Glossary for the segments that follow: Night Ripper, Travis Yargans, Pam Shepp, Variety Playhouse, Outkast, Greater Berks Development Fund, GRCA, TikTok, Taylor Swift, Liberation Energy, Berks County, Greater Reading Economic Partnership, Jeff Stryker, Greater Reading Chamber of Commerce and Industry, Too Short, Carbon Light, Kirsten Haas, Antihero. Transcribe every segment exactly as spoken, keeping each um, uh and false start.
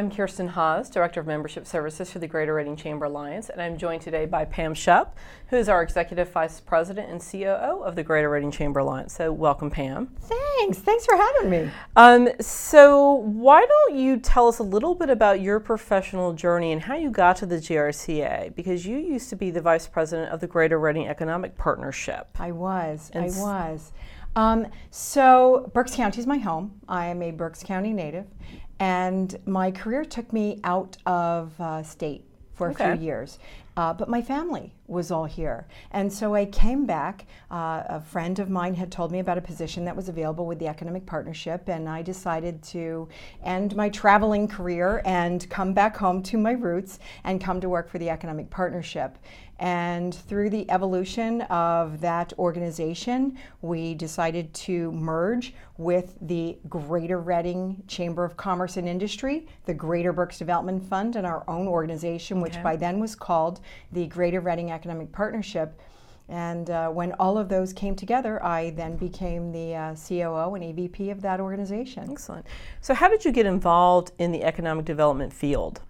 I'm Kirsten Haas, Director of Membership Services for the Greater Reading Chamber Alliance, and I'm joined today by Pam Shepp, who is our Executive Vice President and C O O of the Greater Reading Chamber Alliance. So welcome, Pam. Thanks. Thanks for having me. Um, so why don't you tell us a little bit about your professional journey and how you got to the G R C A, because you used to be the Vice President of the Greater Reading Economic Partnership. I was. And I was. Um, so Berks County is my home. I am a Berks County native. And my career took me out of uh, state for a okay. few years. Uh, but my family was all here. And so I came back. Uh, a friend of mine had told me about a position that was available with the Economic Partnership, and I decided to end my traveling career and come back home to my roots and come to work for the Economic Partnership. And through the evolution of that organization, we decided to merge with the Greater Reading Chamber of Commerce and Industry, the Greater Berks Development Fund, and our own organization, okay. which by then was called the Greater Reading Economic Partnership. And uh, when all of those came together, I then became the uh, C O O and A V P of that organization. Excellent. So how did you get involved in the economic development field?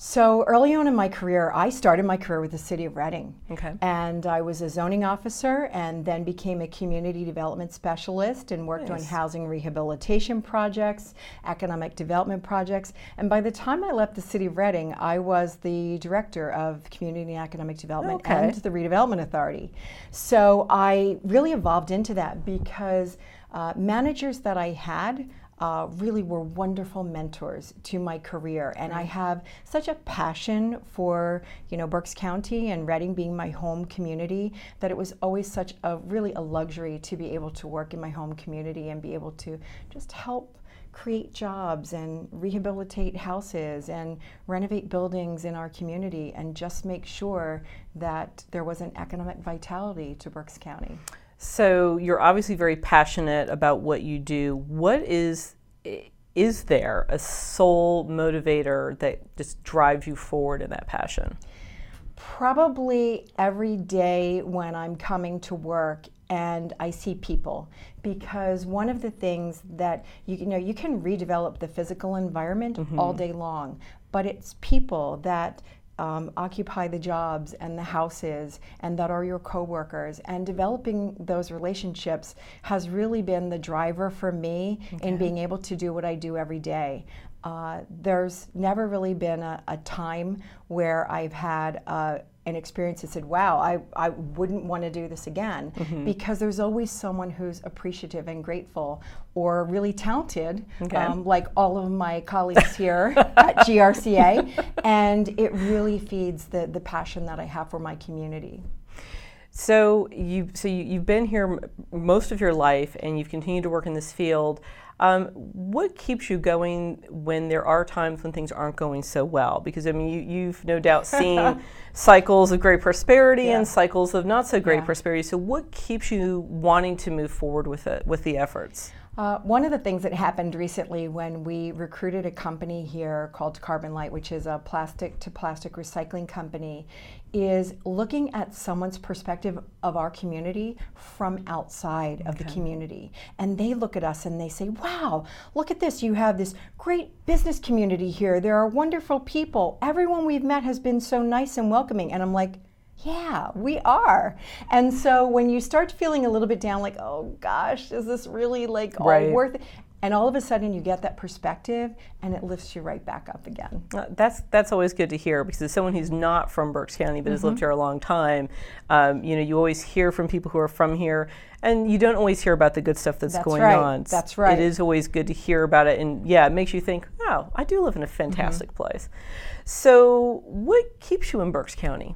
So early on in my career, I started my career with the City of Reading. Okay. And I was a zoning officer and then became a community development specialist and worked nice. on housing rehabilitation projects, economic development projects. And by the time I left the City of Reading, I was the director of Community and Economic Development okay. and the Redevelopment Authority. So I really evolved into that because uh, managers that I had Uh, really were wonderful mentors to my career, and I have such a passion for, you know, Berks County and Reading being my home community, that it was always such a really a luxury to be able to work in my home community and be able to just help create jobs and rehabilitate houses and renovate buildings in our community and just make sure that there was an economic vitality to Berks County. So you're obviously very passionate about what you do. What is, is there a sole motivator that just drives you forward in that passion? Probably every day when I'm coming to work and I see people, because one of the things that, you, you know, you can redevelop the physical environment mm-hmm. all day long, but it's people that Um, occupy the jobs and the houses and that are your coworkers, and developing those relationships has really been the driver for me okay. in being able to do what I do every day. Uh, there's never really been a, a time where I've had a an experience that said, wow, I, I wouldn't want to do this again, mm-hmm. because there's always someone who's appreciative and grateful or really talented, okay. um, like all of my colleagues here at G R C A, and it really feeds the, the passion that I have for my community. So, you, so you, you've been here most of your life and you've continued to work in this field. Um, what keeps you going when there are times when things aren't going so well? Because, I mean, you, you've no doubt seen cycles of great prosperity yeah. and cycles of not so great yeah. prosperity. So what keeps you wanting to move forward with it, with the efforts? Uh, one of the things that happened recently when we recruited a company here called Carbon Light, which is a plastic to plastic recycling company, is looking at someone's perspective of our community from outside of okay. the community. And they look at us and they say, wow, look at this. You have this great business community here. There are wonderful people. Everyone we've met has been so nice and welcoming. And I'm like, yeah, we are. And so when you start feeling a little bit down, like, oh gosh, is this really like all right. worth it? And all of a sudden you get that perspective and it lifts you right back up again. Uh, that's that's always good to hear, because as someone who's not from Berks County but mm-hmm. has lived here a long time, um, you know, you always hear from people who are from here, and you don't always hear about the good stuff that's, that's going right. on. That's right. It is always good to hear about it, and yeah, it makes you think, wow, I do live in a fantastic mm-hmm. place. So what keeps you in Berks County?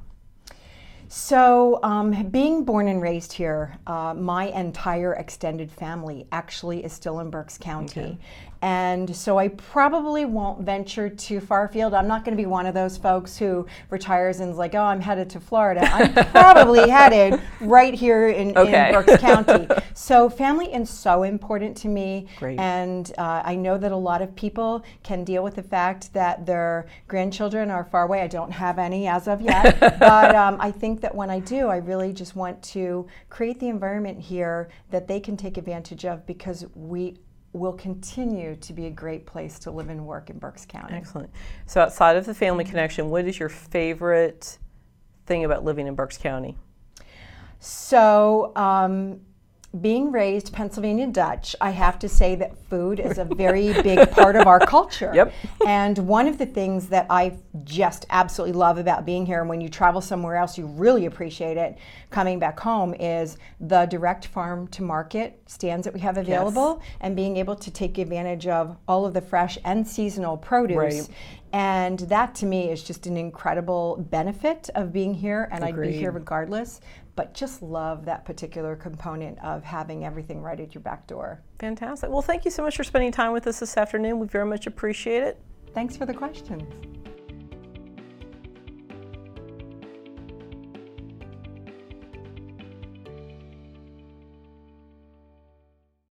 So um, being born and raised here, uh, my entire extended family actually is still in Berks County. Okay. And so I probably won't venture too far afield. I'm not going to be one of those folks who retires and is like, oh, I'm headed to Florida. I'm probably headed right here in, okay. in Berks County. So family is so important to me. Great. And uh, I know that a lot of people can deal with the fact that their grandchildren are far away. I don't have any as of yet, but um, I think that when I do, I really just want to create the environment here that they can take advantage of, because we will continue to be a great place to live and work in Berks County. Excellent. So outside of the family connection, what is your favorite thing about living in Berks County? So um, being raised Pennsylvania Dutch, I have to say that food is a very big part of our culture. Yep. And one of the things that I just absolutely love about being here, and when you travel somewhere else you really appreciate it coming back home, is the direct farm to market stands that we have available. Yes. And being able to take advantage of all of the fresh and seasonal produce. Right. And that to me is just an incredible benefit of being here, and agreed. I'd be here regardless, but just love that particular component of having everything right at your back door. Fantastic. Well, thank you so much for spending time with us this afternoon. We very much appreciate it. Thanks for the questions.